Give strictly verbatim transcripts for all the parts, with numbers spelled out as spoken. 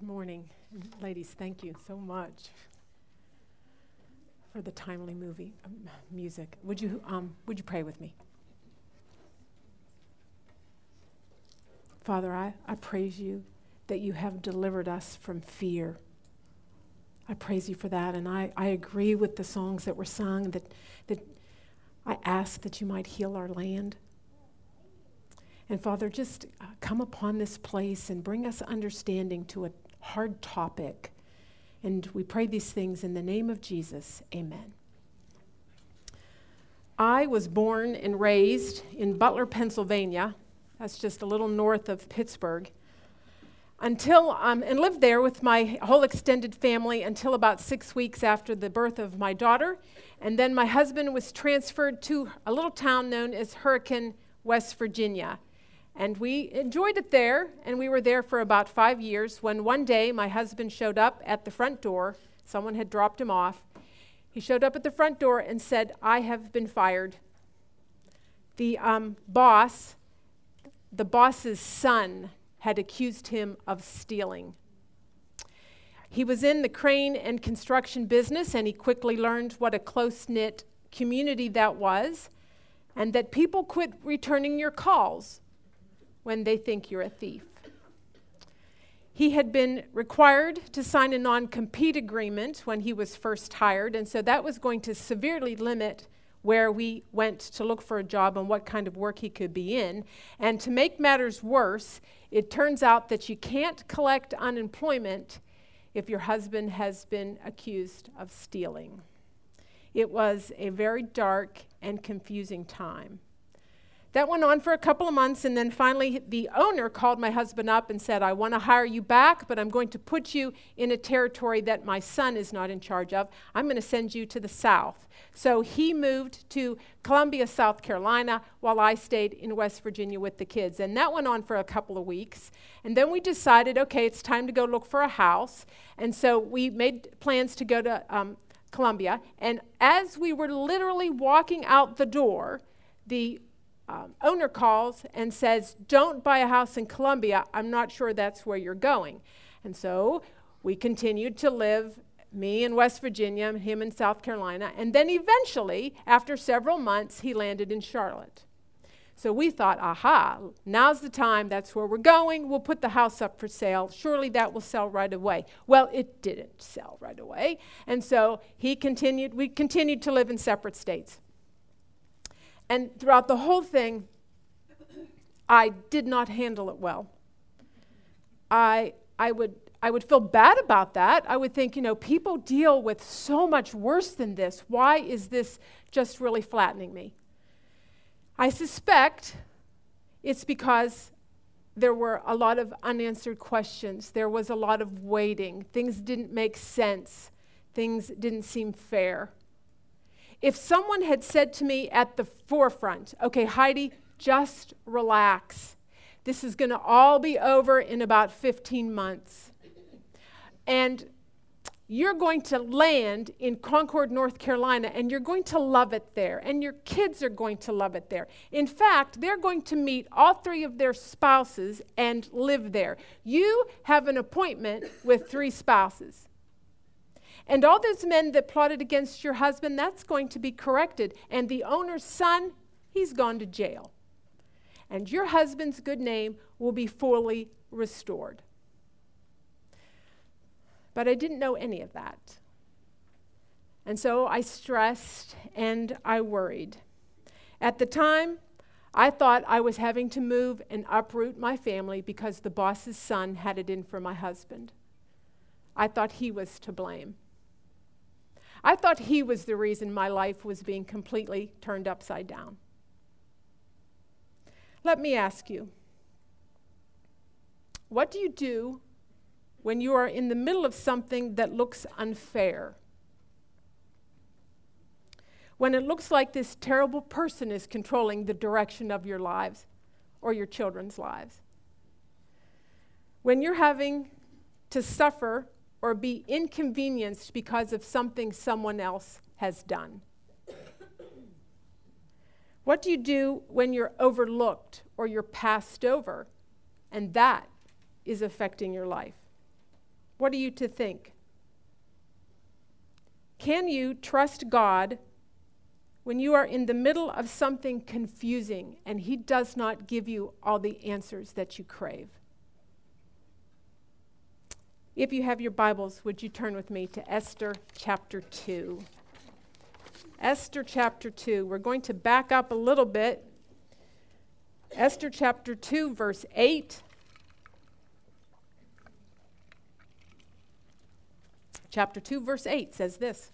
Good morning. And ladies, thank you so much for the timely movie, um, music. Would you, um, would you pray with me? Father, I, I praise you that you have delivered us from fear. I praise you for that, and I, I agree with the songs that were sung, that, that I ask that you might heal our land. And Father, just come upon this place and bring us understanding to a hard topic. And we pray these things in the name of Jesus, amen. I was born and raised in Butler, Pennsylvania. That's just a little north of Pittsburgh. Until, um, and lived there with my whole extended family until about six weeks after the birth of my daughter. And then my husband was transferred to a little town known as Hurricane, West Virginia. And we enjoyed it there, and we were there for about five years when one day my husband showed up at the front door. Someone had dropped him off. He showed up at the front door and said, "I have been fired." The um, boss, the boss's son, had accused him of stealing. He was in the crane and construction business, and he quickly learned what a close-knit community that was, and that people quit returning your calls when they think you're a thief. He had been required to sign a non-compete agreement when he was first hired, and so that was going to severely limit where we went to look for a job and what kind of work he could be in. And to make matters worse, it turns out that you can't collect unemployment if your husband has been accused of stealing. It was a very dark and confusing time. That went on for a couple of months, and then finally the owner called my husband up and said, "I want to hire you back, but I'm going to put you in a territory that my son is not in charge of. I'm going to send you to the south." So he moved to Columbia, South Carolina, while I stayed in West Virginia with the kids. And that went on for a couple of weeks. And then we decided, okay, it's time to go look for a house. And so we made plans to go to um, Columbia. And as we were literally walking out the door, the Um, owner calls and says, "Don't buy a house in Columbia. I'm not sure that's where you're going." And so we continued to live, me in West Virginia, him in South Carolina, and then eventually, after several months, he landed in Charlotte. So we thought, aha, now's the time, that's where we're going, we'll put the house up for sale, surely that will sell right away. Well, it didn't sell right away, and so he continued, we continued to live in separate states. And throughout the whole thing, I did not handle it well. I, I, would, I would feel bad about that. I would think, you know, people deal with so much worse than this. Why is this just really flattening me? I suspect it's because there were a lot of unanswered questions. There was a lot of waiting. Things didn't make sense. Things didn't seem fair. If someone had said to me at the forefront, "Okay, Heidi, just relax. This is going to all be over in about fifteen months. And you're going to land in Concord, North Carolina, and you're going to love it there, and your kids are going to love it there. In fact, they're going to meet all three of their spouses and live there. You have an appointment with three spouses. And all those men that plotted against your husband, that's going to be corrected. And the owner's son, he's gone to jail. And your husband's good name will be fully restored." But I didn't know any of that. And so I stressed and I worried. At the time, I thought I was having to move and uproot my family because the boss's son had it in for my husband. I thought he was to blame. I thought he was the reason my life was being completely turned upside down. Let me ask you, what do you do when you are in the middle of something that looks unfair? When it looks like this terrible person is controlling the direction of your lives or your children's lives? When you're having to suffer or be inconvenienced because of something someone else has done? What do you do when you're overlooked or you're passed over and that is affecting your life? What are you to think? Can you trust God when you are in the middle of something confusing and he does not give you all the answers that you crave? If you have your Bibles, would you turn with me to Esther chapter two? Esther chapter two. We're going to back up a little bit. Esther chapter two, verse eight. Chapter two, verse eight says this.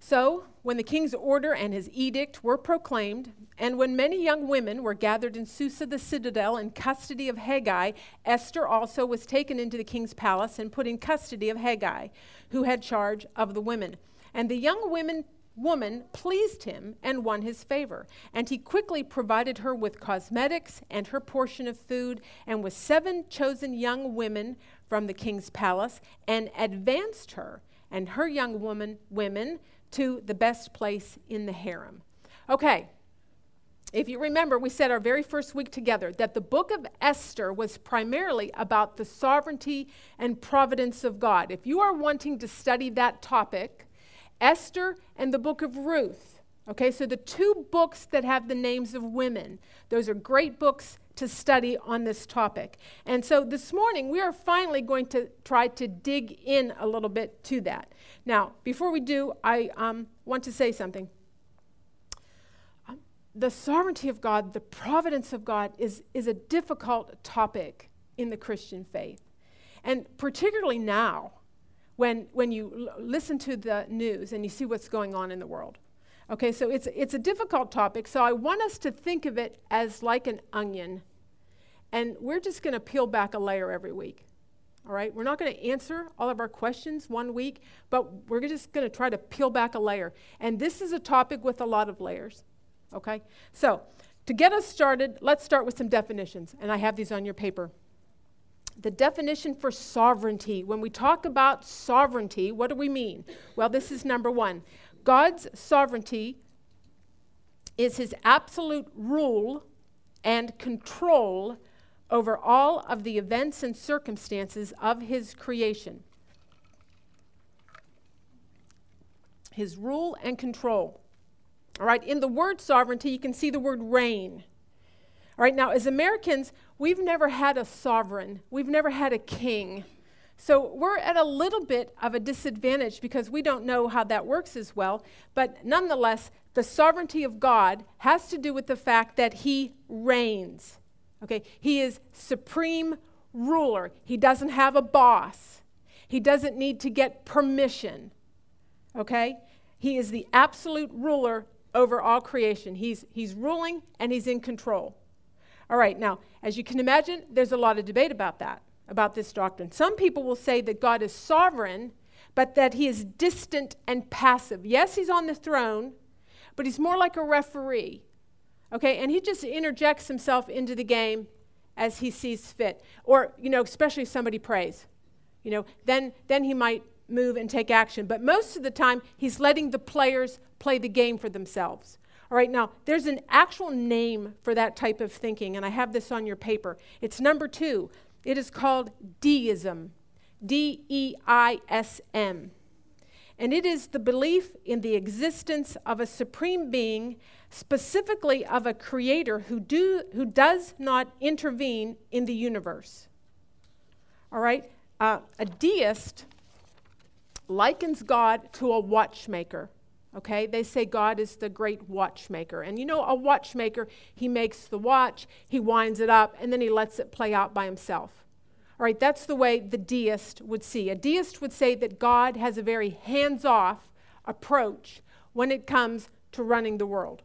So, when the king's order and his edict were proclaimed, and when many young women were gathered in Susa the citadel in custody of Haggai, Esther also was taken into the king's palace and put in custody of Haggai, who had charge of the women. And the young women, woman pleased him and won his favor. And he quickly provided her with cosmetics and her portion of food, and with seven chosen young women from the king's palace, and advanced her and her young woman, women to the best place in the harem. Okay, if you remember, we said our very first week together that the book of Esther was primarily about the sovereignty and providence of God. If you are wanting to study that topic, Esther and the book of Ruth, okay, so the two books that have the names of women, those are great books to study on this topic. And so this morning, we are finally going to try to dig in a little bit to that. Now, before we do, I um, want to say something. Um, the sovereignty of God, the providence of God is, is a difficult topic in the Christian faith. And particularly now, when, when you l- listen to the news and you see what's going on in the world. Okay, so it's, it's a difficult topic, so I want us to think of it as like an onion, and we're just going to peel back a layer every week, all right? We're not going to answer all of our questions one week, but we're just going to try to peel back a layer, and this is a topic with a lot of layers, okay? So to get us started, let's start with some definitions, and I have these on your paper. The definition for sovereignty. When we talk about sovereignty, what do we mean? Well, this is number one. God's sovereignty is his absolute rule and control over all of the events and circumstances of his creation. His rule and control. All right, in the word sovereignty, you can see the word reign. All right, now as Americans, we've never had a sovereign. We've never had a king. So we're at a little bit of a disadvantage because we don't know how that works as well. But nonetheless, the sovereignty of God has to do with the fact that he reigns. Okay? He is supreme ruler. He doesn't have a boss. He doesn't need to get permission. Okay? He is the absolute ruler over all creation. He's, he's ruling and he's in control. All right, now, as you can imagine, there's a lot of debate about that. About this doctrine. Some people will say that God is sovereign, but that he is distant and passive. Yes, he's on the throne, but he's more like a referee. Okay, and he just interjects himself into the game as he sees fit. Or, you know, especially if somebody prays. You know, then, then he might move and take action. But most of the time, he's letting the players play the game for themselves. All right, now, there's an actual name for that type of thinking, and I have this on your paper. It's number two. It is called deism, D E I S M. And it is the belief in the existence of a supreme being, specifically of a creator who, do, who does not intervene in the universe. All right? Uh, a deist likens God to a watchmaker. Okay, they say God is the great watchmaker. And you know, a watchmaker, he makes the watch, he winds it up, and then he lets it play out by himself. All right, that's the way the deist would see. A deist would say that God has a very hands-off approach when it comes to running the world.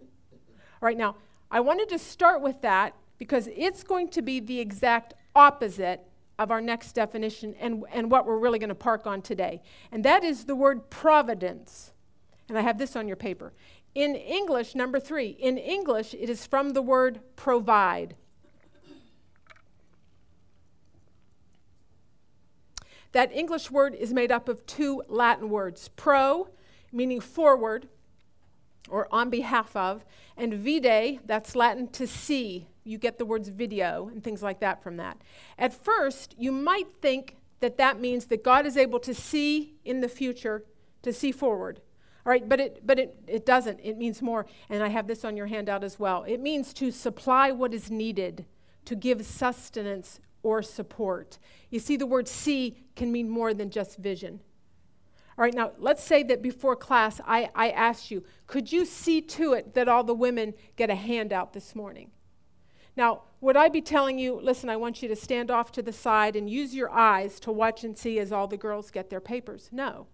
All right, now, I wanted to start with that because it's going to be the exact opposite of our next definition and, and what we're really going to park on today. And that is the word providence. And I have this on your paper. In English, number three, in English, it is from the word provide. That English word is made up of two Latin words, pro, meaning forward, or on behalf of, and vide, that's Latin to see. You get the words video and things like that from that. At first, you might think that that means that God is able to see in the future, to see forward. All right, but it but it, it doesn't. It means more. And I have this on your handout as well. It means to supply what is needed, to give sustenance or support. You see, the word see can mean more than just vision. All right, now let's say that before class I, I asked you, could you see to it that all the women get a handout this morning? Now, would I be telling you, listen, I want you to stand off to the side and use your eyes to watch and see as all the girls get their papers? No.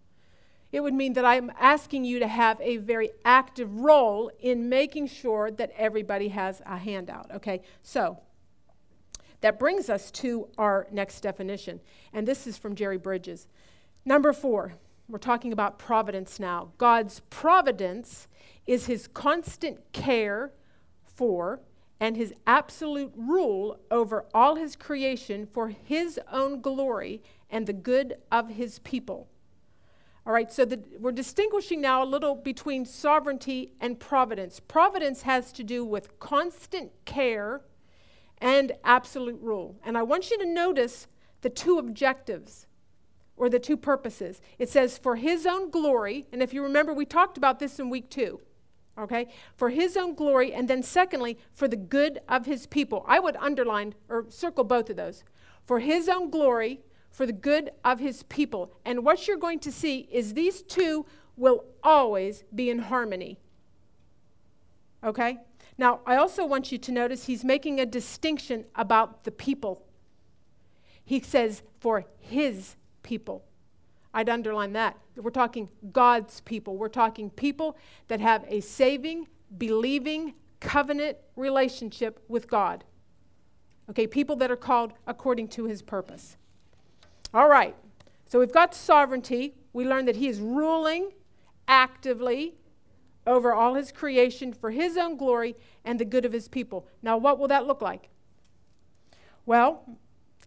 It would mean that I'm asking you to have a very active role in making sure that everybody has a handout, okay? So that brings us to our next definition, and this is from Jerry Bridges. Number four, we're talking about providence now. God's providence is his constant care for and his absolute rule over all his creation for his own glory and the good of his people. All right, so the, we're distinguishing now a little between sovereignty and providence. Providence has to do with constant care and absolute rule. And I want you to notice the two objectives or the two purposes. It says for his own glory, and if you remember, we talked about this in week two, okay? For his own glory, and then secondly, for the good of his people. I would underline or circle both of those. For his own glory, for the good of his people. And what you're going to see is these two will always be in harmony. Okay? Now, I also want you to notice he's making a distinction about the people. He says, for his people. I'd underline that. We're talking God's people. We're talking people that have a saving, believing, covenant relationship with God. Okay? People that are called according to his purpose. All right, so we've got sovereignty. We learned that he is ruling actively over all his creation for his own glory and the good of his people. Now, what will that look like? Well,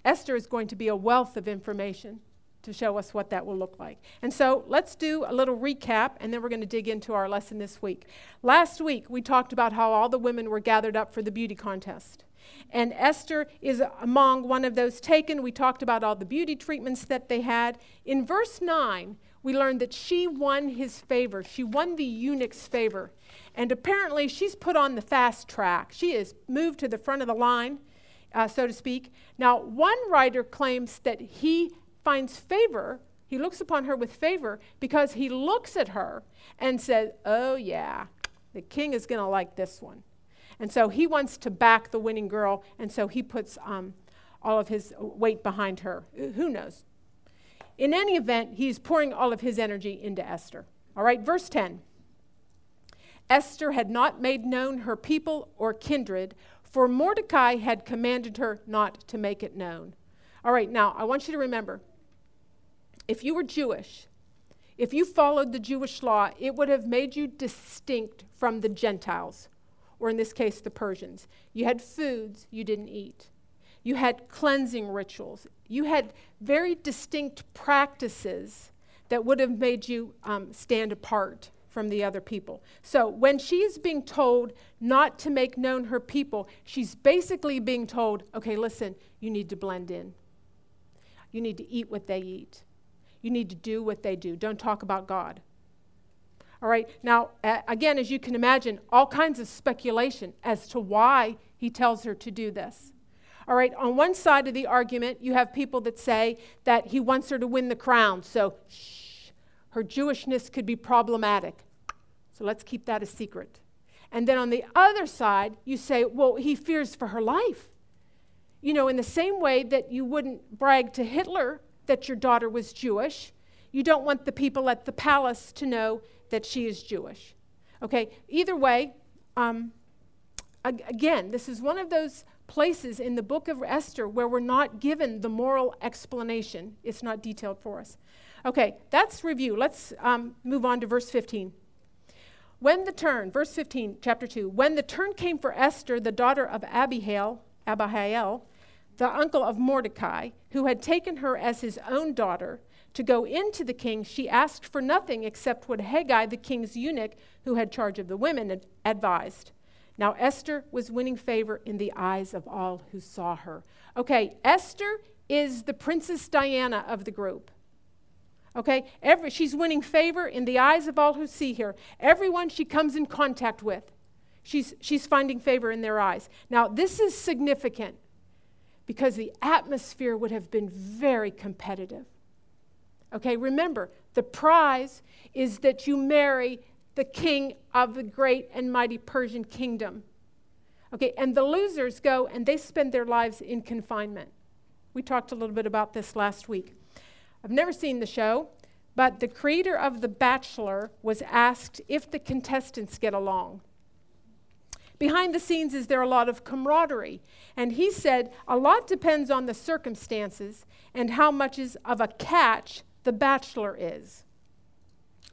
Esther is going to be a wealth of information to show us what that will look like. And so let's do a little recap, and then we're going to dig into our lesson this week. Last week, we talked about how all the women were gathered up for the beauty contest. And Esther is among one of those taken. We talked about all the beauty treatments that they had. In verse nine, we learned that she won his favor. She won the eunuch's favor. And apparently, she's put on the fast track. She is moved to the front of the line, uh, so to speak. Now, one writer claims that he finds favor. He looks upon her with favor because he looks at her and says, oh, yeah, the king is going to like this one. And so he wants to back the winning girl, and so he puts um, all of his weight behind her. Who knows? In any event, he's pouring all of his energy into Esther. All right, verse ten. Esther had not made known her people or kindred, for Mordecai had commanded her not to make it known. All right, now, I want you to remember, if you were Jewish, if you followed the Jewish law, it would have made you distinct from the Gentiles, or in this case, the Persians. You had foods you didn't eat. You had cleansing rituals. You had very distinct practices that would have made you um, stand apart from the other people. So when she is being told not to make known her people, she's basically being told, okay, listen, you need to blend in. You need to eat what they eat. You need to do what they do. Don't talk about God. All right, now, again, as you can imagine, all kinds of speculation as to why he tells her to do this. All right, on one side of the argument, you have people that say that he wants her to win the crown, so shh, her Jewishness could be problematic. So let's keep that a secret. And then on the other side, you say, well, he fears for her life. You know, in the same way that you wouldn't brag to Hitler that your daughter was Jewish, you don't want the people at the palace to know that she is Jewish. Okay, either way, um, ag- again, this is one of those places in the book of Esther where we're not given the moral explanation. It's not detailed for us. Okay, that's review. Let's um, move on to verse fifteen. When the turn, verse fifteen, chapter two, when the turn came for Esther, the daughter of Abihail, Abihail, the uncle of Mordecai, who had taken her as his own daughter, to go into the king, she asked for nothing except what Haggai, the king's eunuch, who had charge of the women, ad- advised. Now Esther was winning favor in the eyes of all who saw her. Okay, Esther is the Princess Diana of the group. Okay? Every, she's winning favor in the eyes of all who see her. Everyone she comes in contact with, she's, she's finding favor in their eyes. Now, this is significant because the atmosphere would have been very competitive. Okay, remember, the prize is that you marry the king of the great and mighty Persian kingdom. Okay, and the losers go and they spend their lives in confinement. We talked a little bit about this last week. I've never seen the show, but the creator of The Bachelor was asked if the contestants get along. Behind the scenes, is there a lot of camaraderie? And he said, a lot depends on the circumstances and how much is of a catch the bachelor is.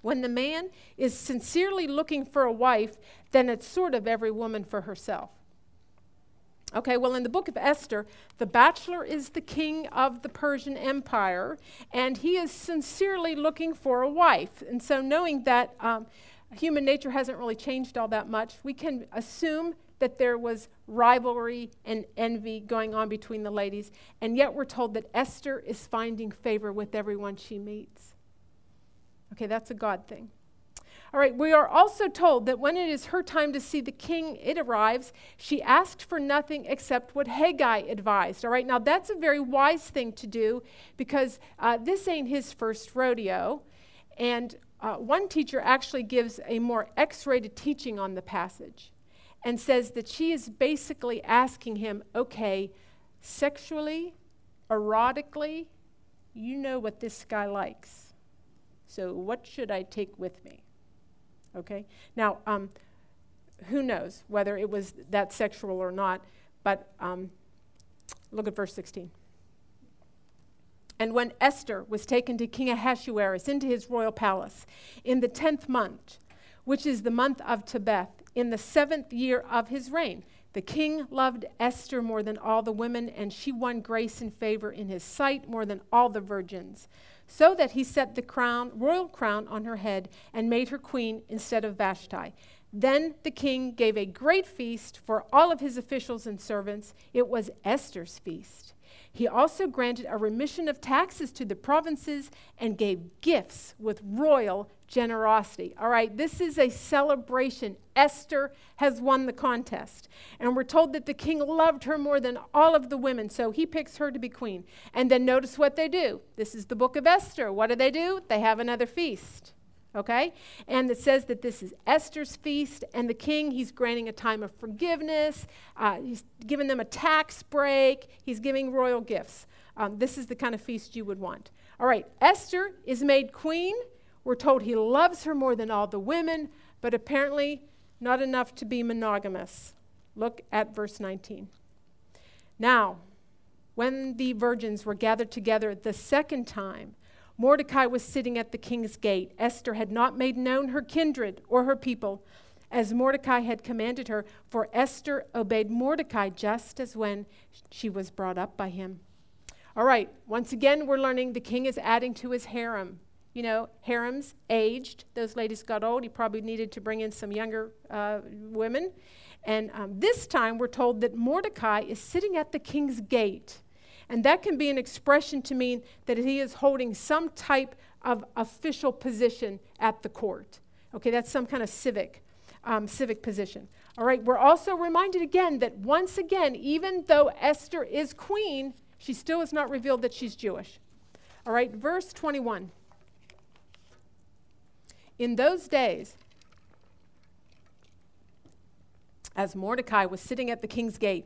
When the man is sincerely looking for a wife, then it's sort of every woman for herself. Okay, well, in the book of Esther, the bachelor is the king of the Persian Empire, and he is sincerely looking for a wife. And so knowing that um, human nature hasn't really changed all that much, we can assume that there was rivalry and envy going on between the ladies, and yet we're told that Esther is finding favor with everyone she meets. Okay, that's a God thing. All right, we are also told that when it is her time to see the king, it arrives, she asked for nothing except what Haggai advised. All right, now that's a very wise thing to do because uh, this ain't his first rodeo. And uh, one teacher actually gives a more X-rated teaching on the passage and says that she is basically asking him, okay, sexually, erotically, you know what this guy likes. So what should I take with me? Okay. Now, um, who knows whether it was that sexual or not, but um, look at verse sixteen. And when Esther was taken to King Ahasuerus into his royal palace in the tenth month, which is the month of Tebeth, in the seventh year of his reign, the king loved Esther more than all the women, and she won grace and favor in his sight more than all the virgins, so that he set the crown, royal crown on her head and made her queen instead of Vashti. Then the king gave a great feast for all of his officials and servants. It was Esther's feast. He also granted a remission of taxes to the provinces and gave gifts with royal generosity. All right, this is a celebration. Esther has won the contest. And we're told that the king loved her more than all of the women, so he picks her to be queen. And then notice what they do. This is the book of Esther. What do they do? They have another feast. Okay? And it says that this is Esther's feast, and the king, he's granting a time of forgiveness. Uh, he's giving them a tax break. He's giving royal gifts. Um, this is the kind of feast you would want. All right, Esther is made queen. We're told he loves her more than all the women, but apparently not enough to be monogamous. Look at verse nineteen. Now, when the virgins were gathered together the second time, Mordecai was sitting at the king's gate. Esther had not made known her kindred or her people, as Mordecai had commanded her, for Esther obeyed Mordecai just as when she was brought up by him. All right, once again, we're learning the king is adding to his harem. You know, harems aged. Those ladies got old. He probably needed to bring in some younger uh, women. And um, this time, we're told that Mordecai is sitting at the king's gate. And that can be an expression to mean that he is holding some type of official position at the court. Okay, that's some kind of civic, um, civic position. All right, we're also reminded again that once again, even though Esther is queen, she still is not revealed that she's Jewish. All right, verse twenty-one. In those days, as Mordecai was sitting at the king's gate,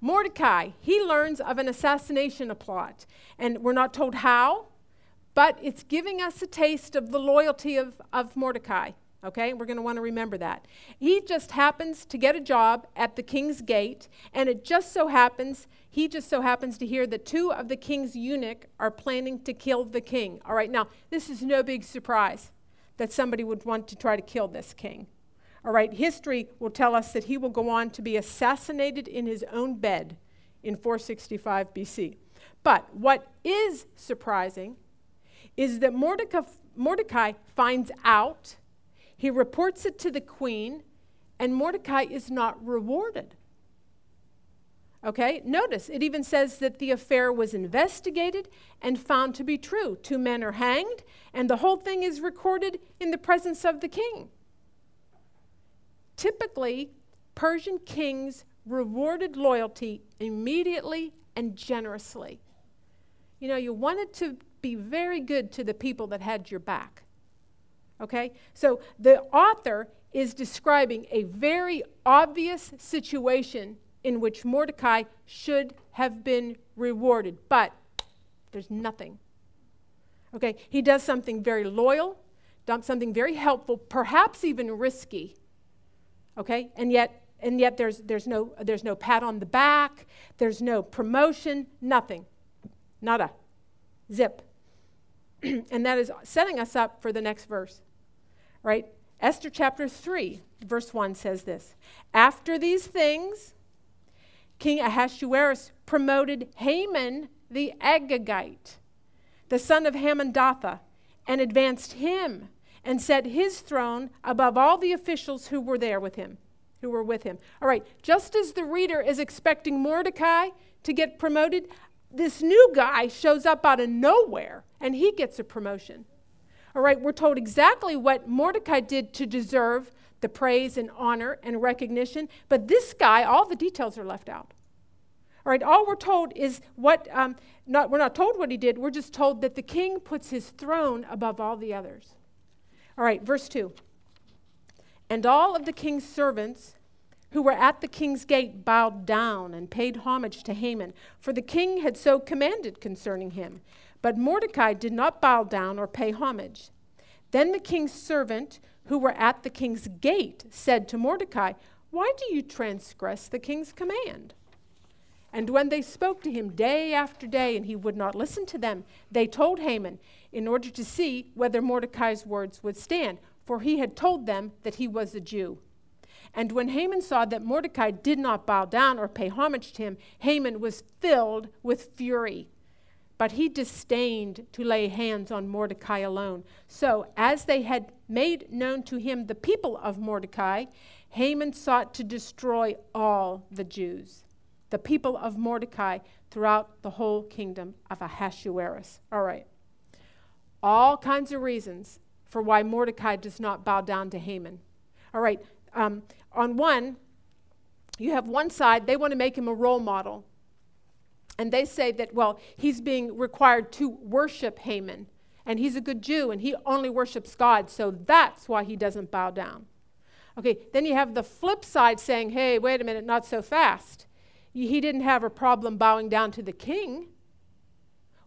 Mordecai, he learns of an assassination plot, and we're not told how, but it's giving us a taste of the loyalty of, of Mordecai. Okay, we're going to want to remember that. He just happens to get a job at the king's gate, and it just so happens, he just so happens to hear that two of the king's eunuch are planning to kill the king. All right, now, this is no big surprise that somebody would want to try to kill this king. All right, history will tell us that he will go on to be assassinated in his own bed in four sixty-five B C. But what is surprising is that Mordecai, Mordecai finds out. He reports it to the queen, and Mordecai is not rewarded. Okay, notice it even says that the affair was investigated and found to be true. Two men are hanged, and the whole thing is recorded in the presence of the king. Typically, Persian kings rewarded loyalty immediately and generously. You know, you wanted to be very good to the people that had your back. Okay, so the author is describing a very obvious situation in which Mordecai should have been rewarded, but there's nothing. Okay, he does something very loyal, does something very helpful, perhaps even risky. Okay, and yet, and yet there's there's no there's no pat on the back, there's no promotion, nothing, nada, zip. And that is setting us up for the next verse. Right? Esther chapter three, verse one says this. After these things, King Ahasuerus promoted Haman the Agagite, the son of Hamandatha, and advanced him and set his throne above all the officials who were there with him, who were with him. All right, just as the reader is expecting Mordecai to get promoted, this new guy shows up out of nowhere, and he gets a promotion. All right, we're told exactly what Mordecai did to deserve the praise and honor and recognition, but this guy, all the details are left out. All right, all we're told is what, um, not, we're not told what he did, we're just told that the king puts his throne above all the others. All right, verse two. And all of the king's servants who were at the king's gate bowed down and paid homage to Haman, for the king had so commanded concerning him. But Mordecai did not bow down or pay homage. Then the king's servant, who were at the king's gate, said to Mordecai, "Why do you transgress the king's command?" And when they spoke to him day after day, and he would not listen to them, they told Haman, in order to see whether Mordecai's words would stand, for he had told them that he was a Jew. And when Haman saw that Mordecai did not bow down or pay homage to him, Haman was filled with fury. But he disdained to lay hands on Mordecai alone. So, as they had made known to him the people of Mordecai, Haman sought to destroy all the Jews, the people of Mordecai, throughout the whole kingdom of Ahasuerus. All right. All kinds of reasons for why Mordecai does not bow down to Haman. All right. Um, on one, you have one side, they want to make him a role model. And they say that, well, he's being required to worship Haman. And he's a good Jew, and he only worships God, so that's why he doesn't bow down. Okay, then you have the flip side saying, hey, wait a minute, not so fast. He didn't have a problem bowing down to the king.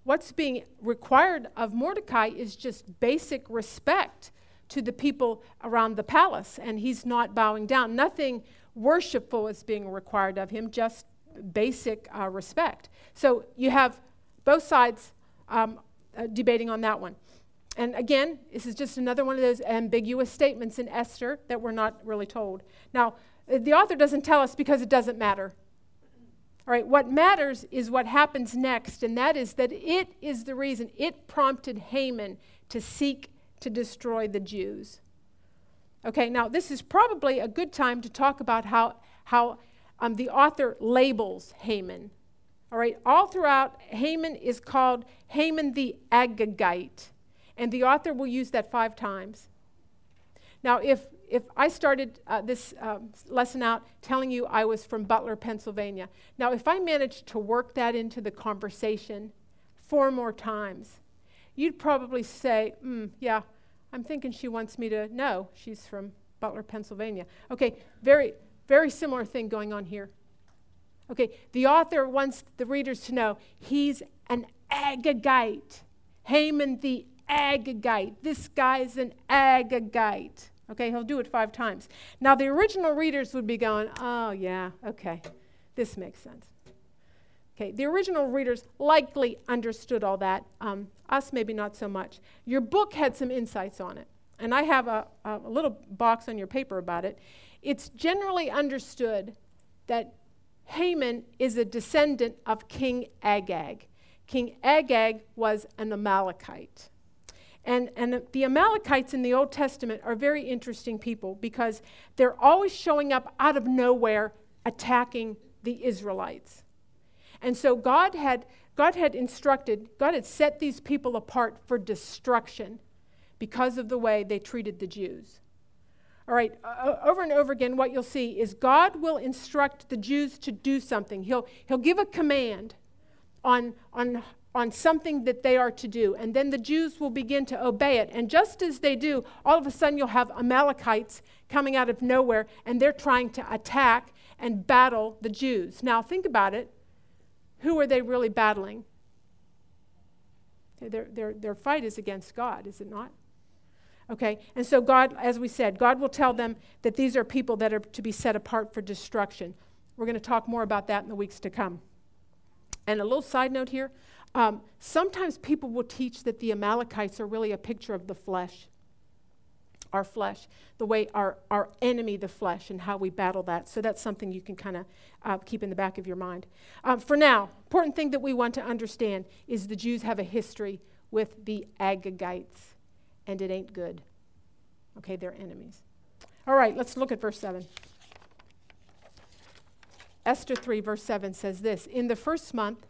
What's being required of Mordecai is just basic respect to the people around the palace, and he's not bowing down. Nothing worshipful is being required of him, just basic uh, respect. So you have both sides um, uh, debating on that one. And again, this is just another one of those ambiguous statements in Esther that we're not really told. Now, the author doesn't tell us because it doesn't matter. All right, what matters is what happens next, and that is that it is the reason. It prompted Haman to seek to destroy the Jews. Okay, now this is probably a good time to talk about how, how um, the author labels Haman. All right, all throughout, Haman is called Haman the Agagite, and the author will use that five times. Now, if, if I started uh, this um, lesson out telling you I was from Butler, Pennsylvania, now if I managed to work that into the conversation four more times, you'd probably say, mm, yeah, I'm thinking she wants me to know she's from Butler, Pennsylvania. Okay, very, very similar thing going on here. Okay, the author wants the readers to know he's an Agagite. Haman the Agagite. This guy's an Agagite. Okay, he'll do it five times. Now, the original readers would be going, oh, yeah, okay, this makes sense. Okay, the original readers likely understood all that. Um, us, maybe not so much. Your book had some insights on it, and I have a, a little box on your paper about it. It's generally understood that Haman is a descendant of King Agag. King Agag was an Amalekite. And, and the Amalekites in the Old Testament are very interesting people because they're always showing up out of nowhere attacking the Israelites. And so God had, God had instructed, God had set these people apart for destruction because of the way they treated the Jews. All right, uh, over and over again, what you'll see is God will instruct the Jews to do something. He'll, he'll give a command on... on on something that they are to do, and then the Jews will begin to obey it. And just as they do, all of a sudden you'll have Amalekites coming out of nowhere, and they're trying to attack and battle the Jews. Now think about it. Who are they really battling? Their, their, their fight is against God, is it not? Okay, and so God, as we said, God will tell them that these are people that are to be set apart for destruction. We're going to talk more about that in the weeks to come. And a little side note here. Um, sometimes people will teach that the Amalekites are really a picture of the flesh, our flesh, the way our, our enemy, the flesh, and how we battle that. So that's something you can kind of uh, keep in the back of your mind. Um, for now, important thing that we want to understand is the Jews have a history with the Agagites, and it ain't good. Okay, they're enemies. All right, let's look at verse seven. Esther three, verse seven says this, "In the first month,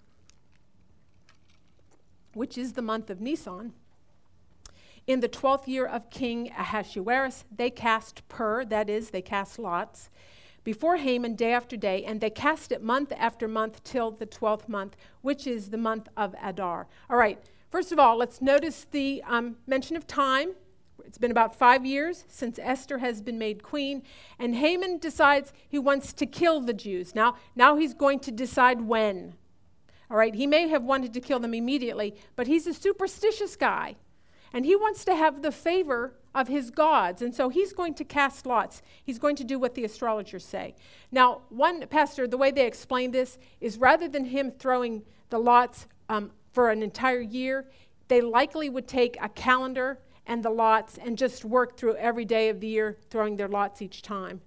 which is the month of Nisan, in the twelfth year of King Ahasuerus, they cast pur, that is, they cast lots, before Haman day after day, and they cast it month after month till the twelfth month, which is the month of Adar." All right, first of all, let's notice the um, mention of time. It's been about five years since Esther has been made queen, and Haman decides he wants to kill the Jews. Now, now he's going to decide when. All right, he may have wanted to kill them immediately, but he's a superstitious guy, and he wants to have the favor of his gods, and so he's going to cast lots. He's going to do what the astrologers say. Now, one pastor, the way they explain this is rather than him throwing the lots um, for an entire year, they likely would take a calendar and the lots and just work through every day of the year, throwing their lots each time,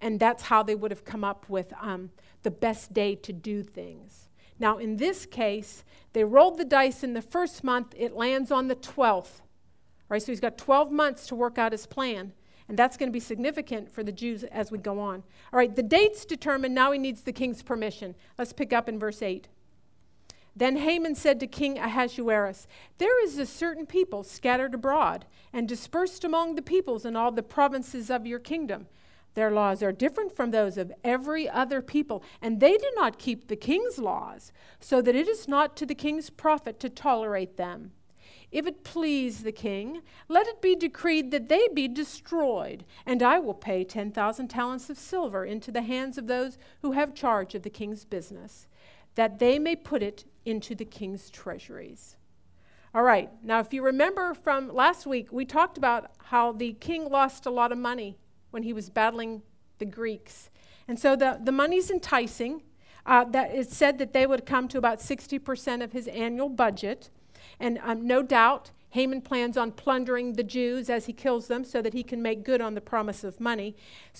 and that's how they would have come up with um, the best day to do things. Now, in this case, they rolled the dice in the first month. It lands on the twelfth. Right, so he's got twelve months to work out his plan, and that's going to be significant for the Jews as we go on. All right, the date's determined. Now he needs the king's permission. Let's pick up in verse eight. "Then Haman said to King Ahasuerus, 'There is a certain people scattered abroad and dispersed among the peoples in all the provinces of your kingdom. Their laws are different from those of every other people, and they do not keep the king's laws, so that it is not to the king's profit to tolerate them. If it please the king, let it be decreed that they be destroyed, and I will pay ten thousand talents of silver into the hands of those who have charge of the king's business, that they may put it into the king's treasuries.'" All right, now if you remember from last week, we talked about how the king lost a lot of money when he was battling the Greeks. And so the, the money's enticing. Uh, that it's said that they would come to about sixty percent of his annual budget. And um, no doubt, Haman plans on plundering the Jews as he kills them so that he can make good on the promise of money.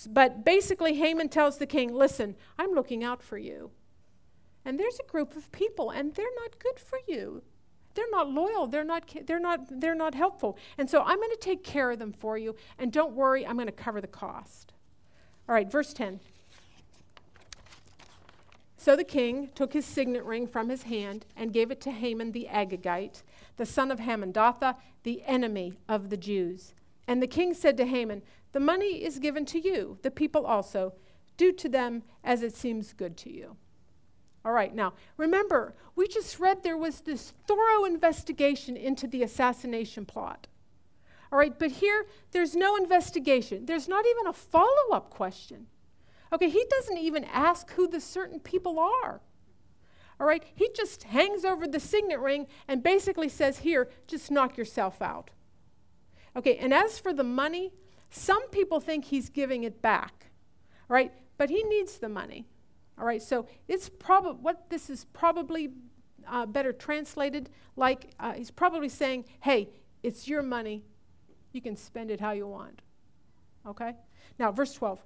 But basically, Haman tells the king, "Listen, I'm looking out for you. And there's a group of people, and they're not good for you. They're not loyal, they're not, they're not, they're not helpful. And so I'm going to take care of them for you, and don't worry, I'm going to cover the cost." All right, verse ten. "So the king took his signet ring from his hand and gave it to Haman the Agagite, the son of Hamandatha, the enemy of the Jews. And the king said to Haman, 'The money is given to you, the people also. Do to them as it seems good to you.'" All right, now, remember, we just read there was this thorough investigation into the assassination plot. All right, but here, there's no investigation. There's not even a follow-up question. Okay, he doesn't even ask who the certain people are. All right, he just hangs over the signet ring and basically says, "Here, just knock yourself out." Okay, and as for the money, Some people think he's giving it back, all right? But he needs the money, all right? So it's probably what this is probably uh, better translated like uh, he's probably saying, "Hey, it's your money. You can spend it how you want." Okay? Now, verse twelve.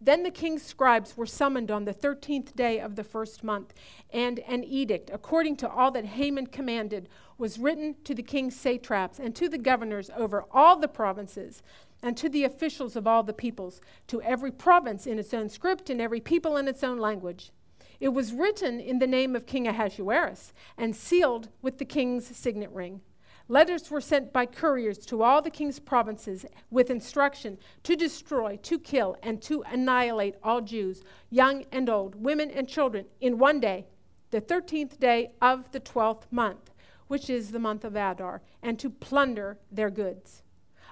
Then the king's scribes were summoned on the thirteenth day of the first month, and an edict, according to all that Haman commanded, was written to the king's satraps and to the governors over all the provinces and to the officials of all the peoples, to every province in its own script and every people in its own language. It was written in the name of King Ahasuerus and sealed with the king's signet ring. Letters were sent by couriers to all the king's provinces with instruction to destroy, to kill, and to annihilate all Jews, young and old, women and children, in one day, the thirteenth day of the twelfth month, which is the month of Adar, and to plunder their goods.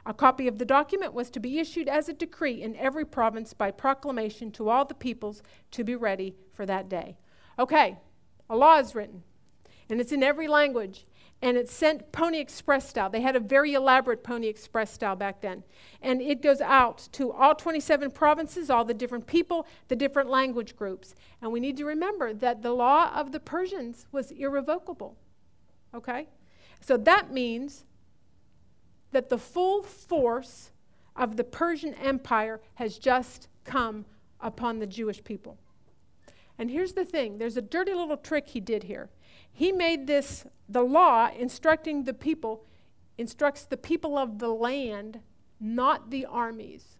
A copy of the document was to be issued as a decree in every province by proclamation to all the peoples to be ready for that day. Okay, a law is written, and it's in every language. And it's sent Pony Express style. They had a very elaborate Pony Express style back then. And it goes out to all twenty-seven provinces, all the different people, the different language groups. And we need to remember that the law of the Persians was irrevocable. Okay? So that means that the full force of the Persian Empire has just come upon the Jewish people. And here's the thing. There's a dirty little trick he did here. He made this, the law instructing the people, instructs the people of the land, not the armies,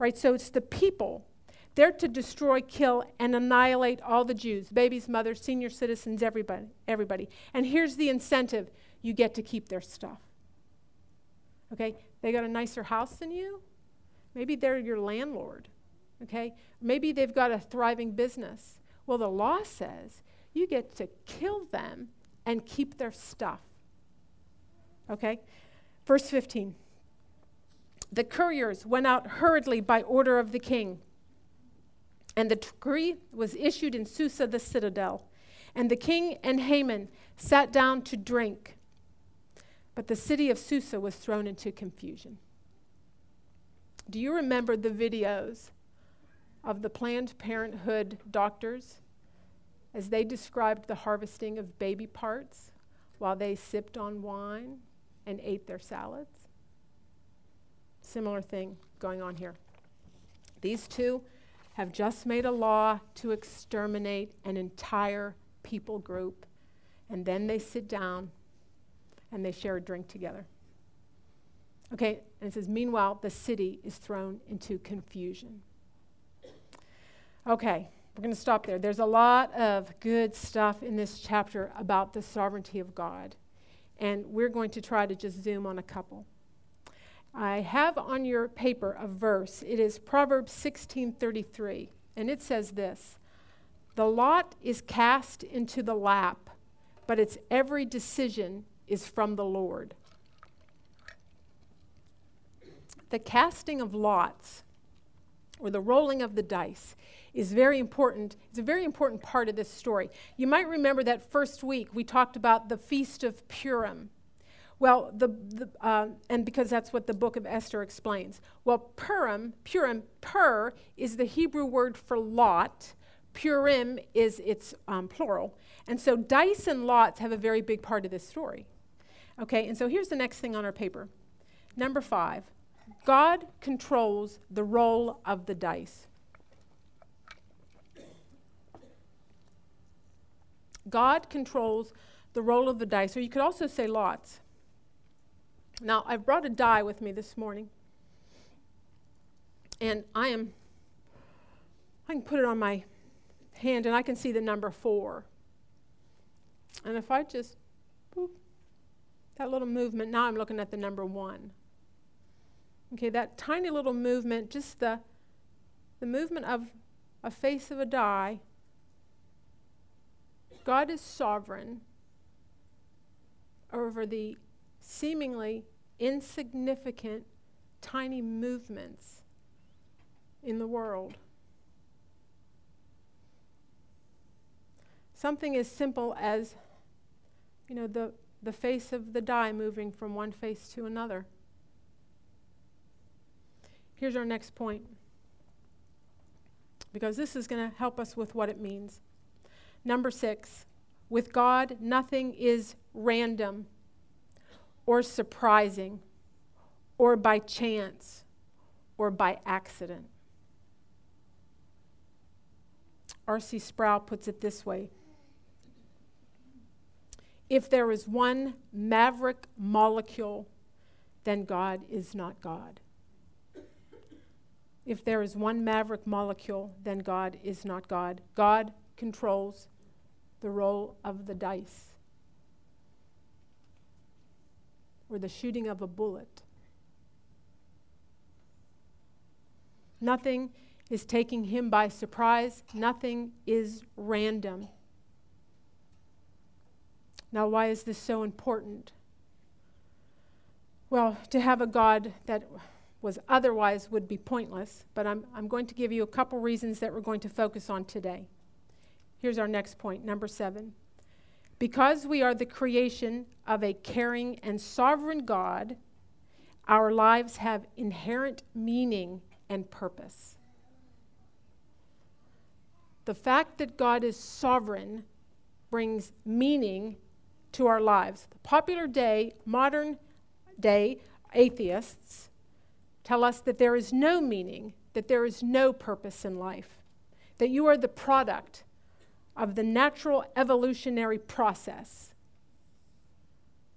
right? So it's the people. They're to destroy, kill, and annihilate all the Jews, babies, mothers, senior citizens, everybody. everybody. And here's the incentive. You get to keep their stuff, okay? They got a nicer house than you. Maybe they're your landlord, okay? Maybe they've got a thriving business. Well, the law says you get to kill them and keep their stuff. Okay? Verse fifteen. The couriers went out hurriedly by order of the king, and the decree was issued in Susa, the citadel. And the king and Haman sat down to drink, but the city of Susa was thrown into confusion. Do you remember the videos of the Planned Parenthood doctors as they described the harvesting of baby parts while they sipped on wine and ate their salads? Similar thing going on here. These two have just made a law to exterminate an entire people group, and then they sit down and they share a drink together. Okay, and it says, meanwhile, the city is thrown into confusion. Okay. We're going to stop there. There's a lot of good stuff in this chapter about the sovereignty of God, and we're going to try to just zoom on a couple. I have on your paper a verse. It is Proverbs sixteen thirty-three, and it says this: "The lot is cast into the lap, but its every decision is from the Lord." The casting of lots, or the rolling of the dice, is very important. It's a very important part of this story. You might remember that first week we talked about the Feast of Purim. Well, the, the uh, and because that's what the book of Esther explains. Well, Purim, Purim, Pur is the Hebrew word for lot. Purim is its um, plural. And so dice and lots have a very big part of this story. Okay, and so here's the next thing on our paper. Number five, God controls the roll of the dice. God controls the roll of the dice, or you could also say lots. Now, I've brought a die with me this morning, and I am, I can put it on my hand, and I can see the number four. And if I just, boop, that little movement, now I'm looking at the number one. Okay, that tiny little movement, just the, the movement of a face of a die. God is sovereign over the seemingly insignificant, tiny movements in the world. Something as simple as, you know, the, the face of the die moving from one face to another. Here's our next point, because this is going to help us with what it means. Number six, with God, nothing is random or surprising or by chance or by accident. R C Sproul puts it this way. If there is one maverick molecule, then God is not God. If there is one maverick molecule, then God is not God. God controls the roll of the dice or the shooting of a bullet. Nothing is taking him by surprise. Nothing is random. Now, why is this so important? Well, to have a God that was otherwise would be pointless, but I'm, I'm going to give you a couple reasons that we're going to focus on today. Here's our next point, number seven. Because we are the creation of a caring and sovereign God, our lives have inherent meaning and purpose. The fact that God is sovereign brings meaning to our lives. The popular day, modern day atheists tell us that there is no meaning, that there is no purpose in life, that you are the product of the natural evolutionary process.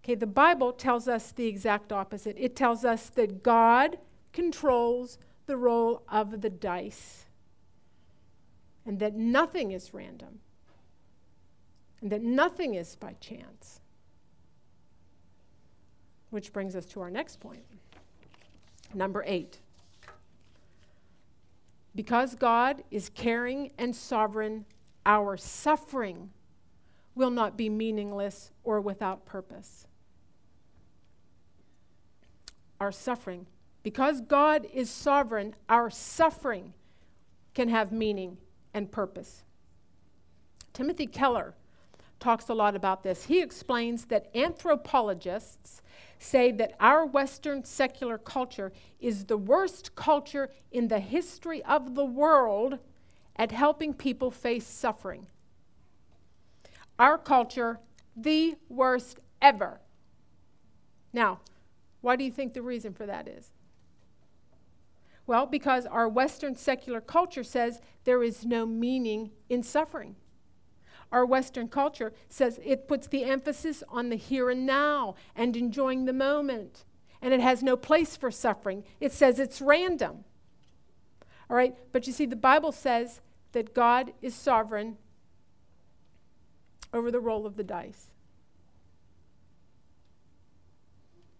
Okay, the Bible tells us the exact opposite. It tells us that God controls the roll of the dice, and that nothing is random, and that nothing is by chance. Which brings us to our next point. Number eight. Because God is caring and sovereign, our suffering will not be meaningless or without purpose. Our suffering. Because God is sovereign, our suffering can have meaning and purpose. Timothy Keller talks a lot about this. He explains that anthropologists say that our Western secular culture is the worst culture in the history of the world at helping people face suffering. Our culture, the worst ever. Now, why do you think the reason for that is? Well, because our Western secular culture says there is no meaning in suffering. Our Western culture says it puts the emphasis on the here and now and enjoying the moment. And it has no place for suffering. It says it's random. All right, but you see, the Bible says that God is sovereign over the roll of the dice.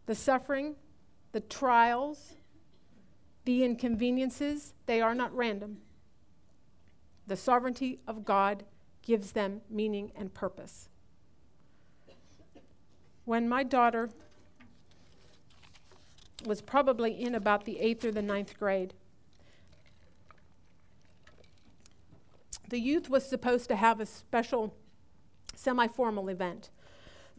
The suffering, the trials, the inconveniences, they are not random. The sovereignty of God gives them meaning and purpose. When my daughter was probably in about the eighth or the ninth grade, the youth was supposed to have a special semi-formal event.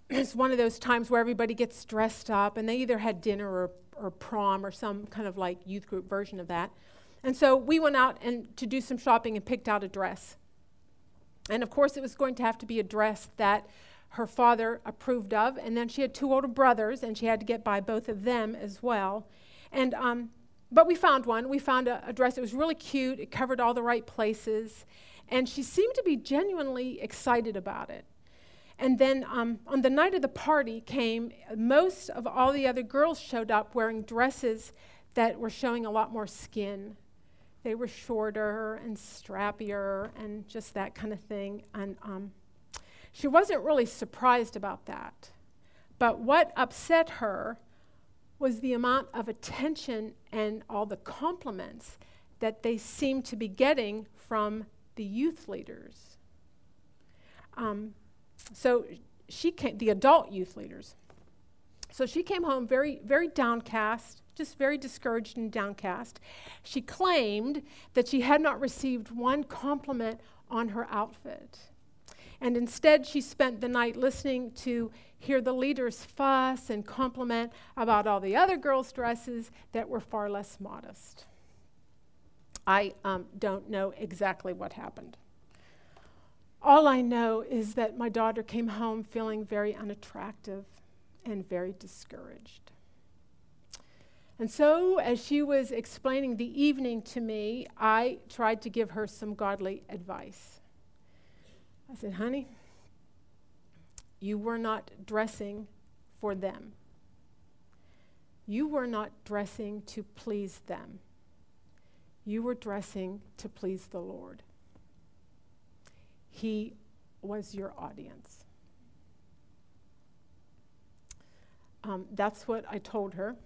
It's one of those times where everybody gets dressed up, and they either had dinner or, or prom or some kind of like youth group version of that. And so we went out and to do some shopping and picked out a dress. And of course, it was going to have to be a dress that her father approved of. And then she had two older brothers, and she had to get by both of them as well. And um, but we found one. We found a, a dress. It was really cute. It covered all the right places. And she seemed to be genuinely excited about it. And then um, on the night of the party came, most of all the other girls showed up wearing dresses that were showing a lot more skin. They were shorter and strappier and just that kind of thing. And um, she wasn't really surprised about that. But what upset her was the amount of attention and all the compliments that they seemed to be getting from the youth leaders. Um, so she came, the adult youth leaders. So she came home very, very downcast, just very discouraged and downcast. She claimed that she had not received one compliment on her outfit. And instead, she spent the night listening to hear the leaders fuss and compliment about all the other girls' dresses that were far less modest. I um, don't know exactly what happened. All I know is that my daughter came home feeling very unattractive and very discouraged. And so, as she was explaining the evening to me, I tried to give her some godly advice. I said, honey, you were not dressing for them. You were not dressing to please them. You were dressing to please the Lord. He was your audience. Um, that's what I told her.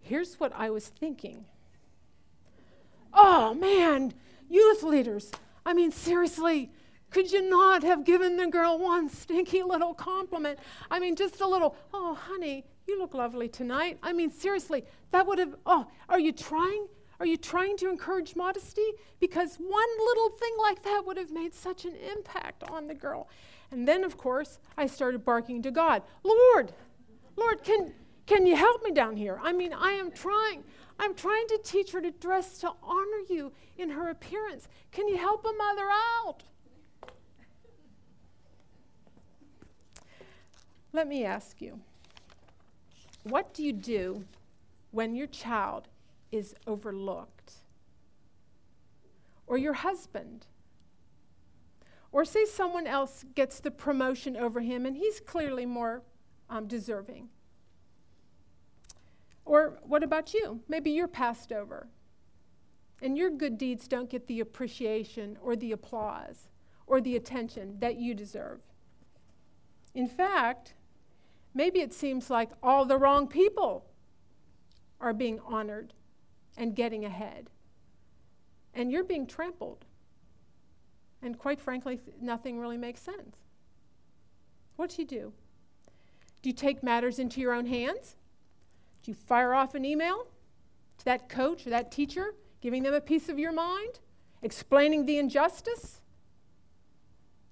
Here's what I was thinking. Oh, man, youth leaders. I mean, seriously, could you not have given the girl one stinky little compliment? I mean, just a little, oh, honey, you look lovely tonight. I mean, seriously, that would have, oh, are you trying? Are you trying to encourage modesty? Because one little thing like that would have made such an impact on the girl. And then, of course, I started barking to God. Lord, Lord, can, can you help me down here? I mean, I am trying. I'm trying to teach her to dress to honor you in her appearance. Can you help a mother out? Let me ask you, what do you do when your child is overlooked? Or your husband? Or say someone else gets the promotion over him and he's clearly more um, deserving. Or what about you? Maybe you're passed over and your good deeds don't get the appreciation or the applause or the attention that you deserve. In fact, maybe it seems like all the wrong people are being honored and getting ahead. And you're being trampled. And quite frankly, nothing really makes sense. What do you do? Do you take matters into your own hands? Do you fire off an email to that coach or that teacher, giving them a piece of your mind, explaining the injustice?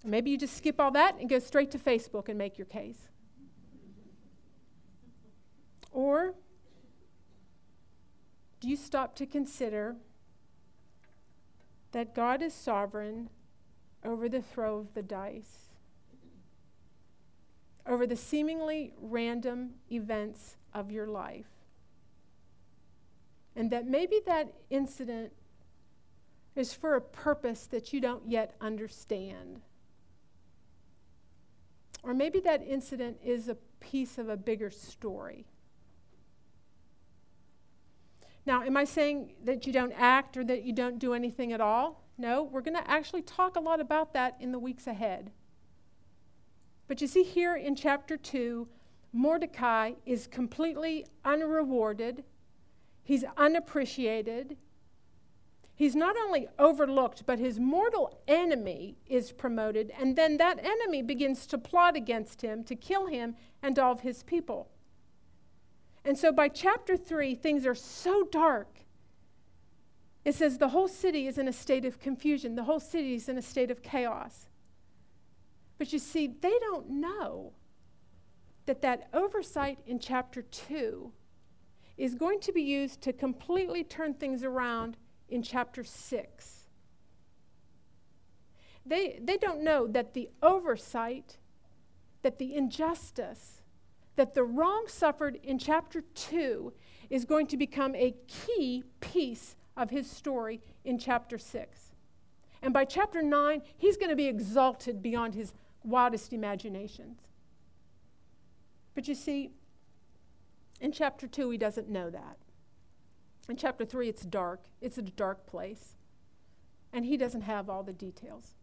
Maybe you just skip all that and go straight to Facebook and make your case. Or do you stop to consider that God is sovereign over the throw of the dice, over the seemingly random events of your life, and that maybe that incident is for a purpose that you don't yet understand? Or maybe that incident is a piece of a bigger story. Now, am I saying that you don't act or that you don't do anything at all? No, we're going to actually talk a lot about that in the weeks ahead. But you see here in chapter two, Mordecai is completely unrewarded. He's unappreciated. He's not only overlooked, but his mortal enemy is promoted, and then that enemy begins to plot against him, to kill him and all of his people. And so by chapter three, things are so dark. It says the whole city is in a state of confusion. The whole city is in a state of chaos. But you see, they don't know that that oversight in chapter two is going to be used to completely turn things around in chapter six. They, they don't know that the oversight, that the injustice, that the wrong suffered in chapter two is going to become a key piece of his story in chapter six. And by chapter nine, he's going to be exalted beyond his wildest imaginations. But you see, in chapter two, he doesn't know that. In chapter three, it's dark. It's a dark place. And he doesn't have all the details.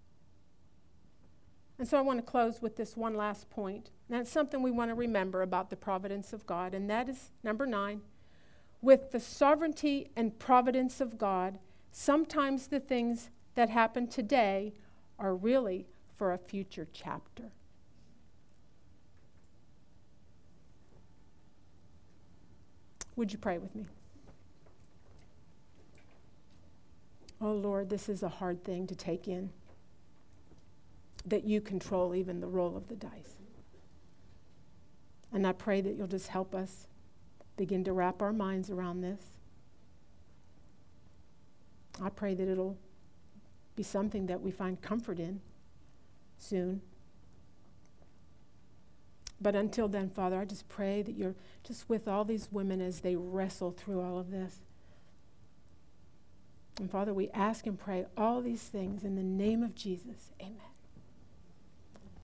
And so I want to close with this one last point. And that's something we want to remember about the providence of God, and that is number nine. With the sovereignty and providence of God, sometimes the things that happen today are really for a future chapter. Would you pray with me? Oh, Lord, this is a hard thing to take in, that you control even the roll of the dice. And I pray that you'll just help us begin to wrap our minds around this I pray that it'll be something that we find comfort in soon. But until then, Father, I just pray that you're just with all these women as they wrestle through all of this. And Father, we ask and pray all these things in the name of Jesus. Amen.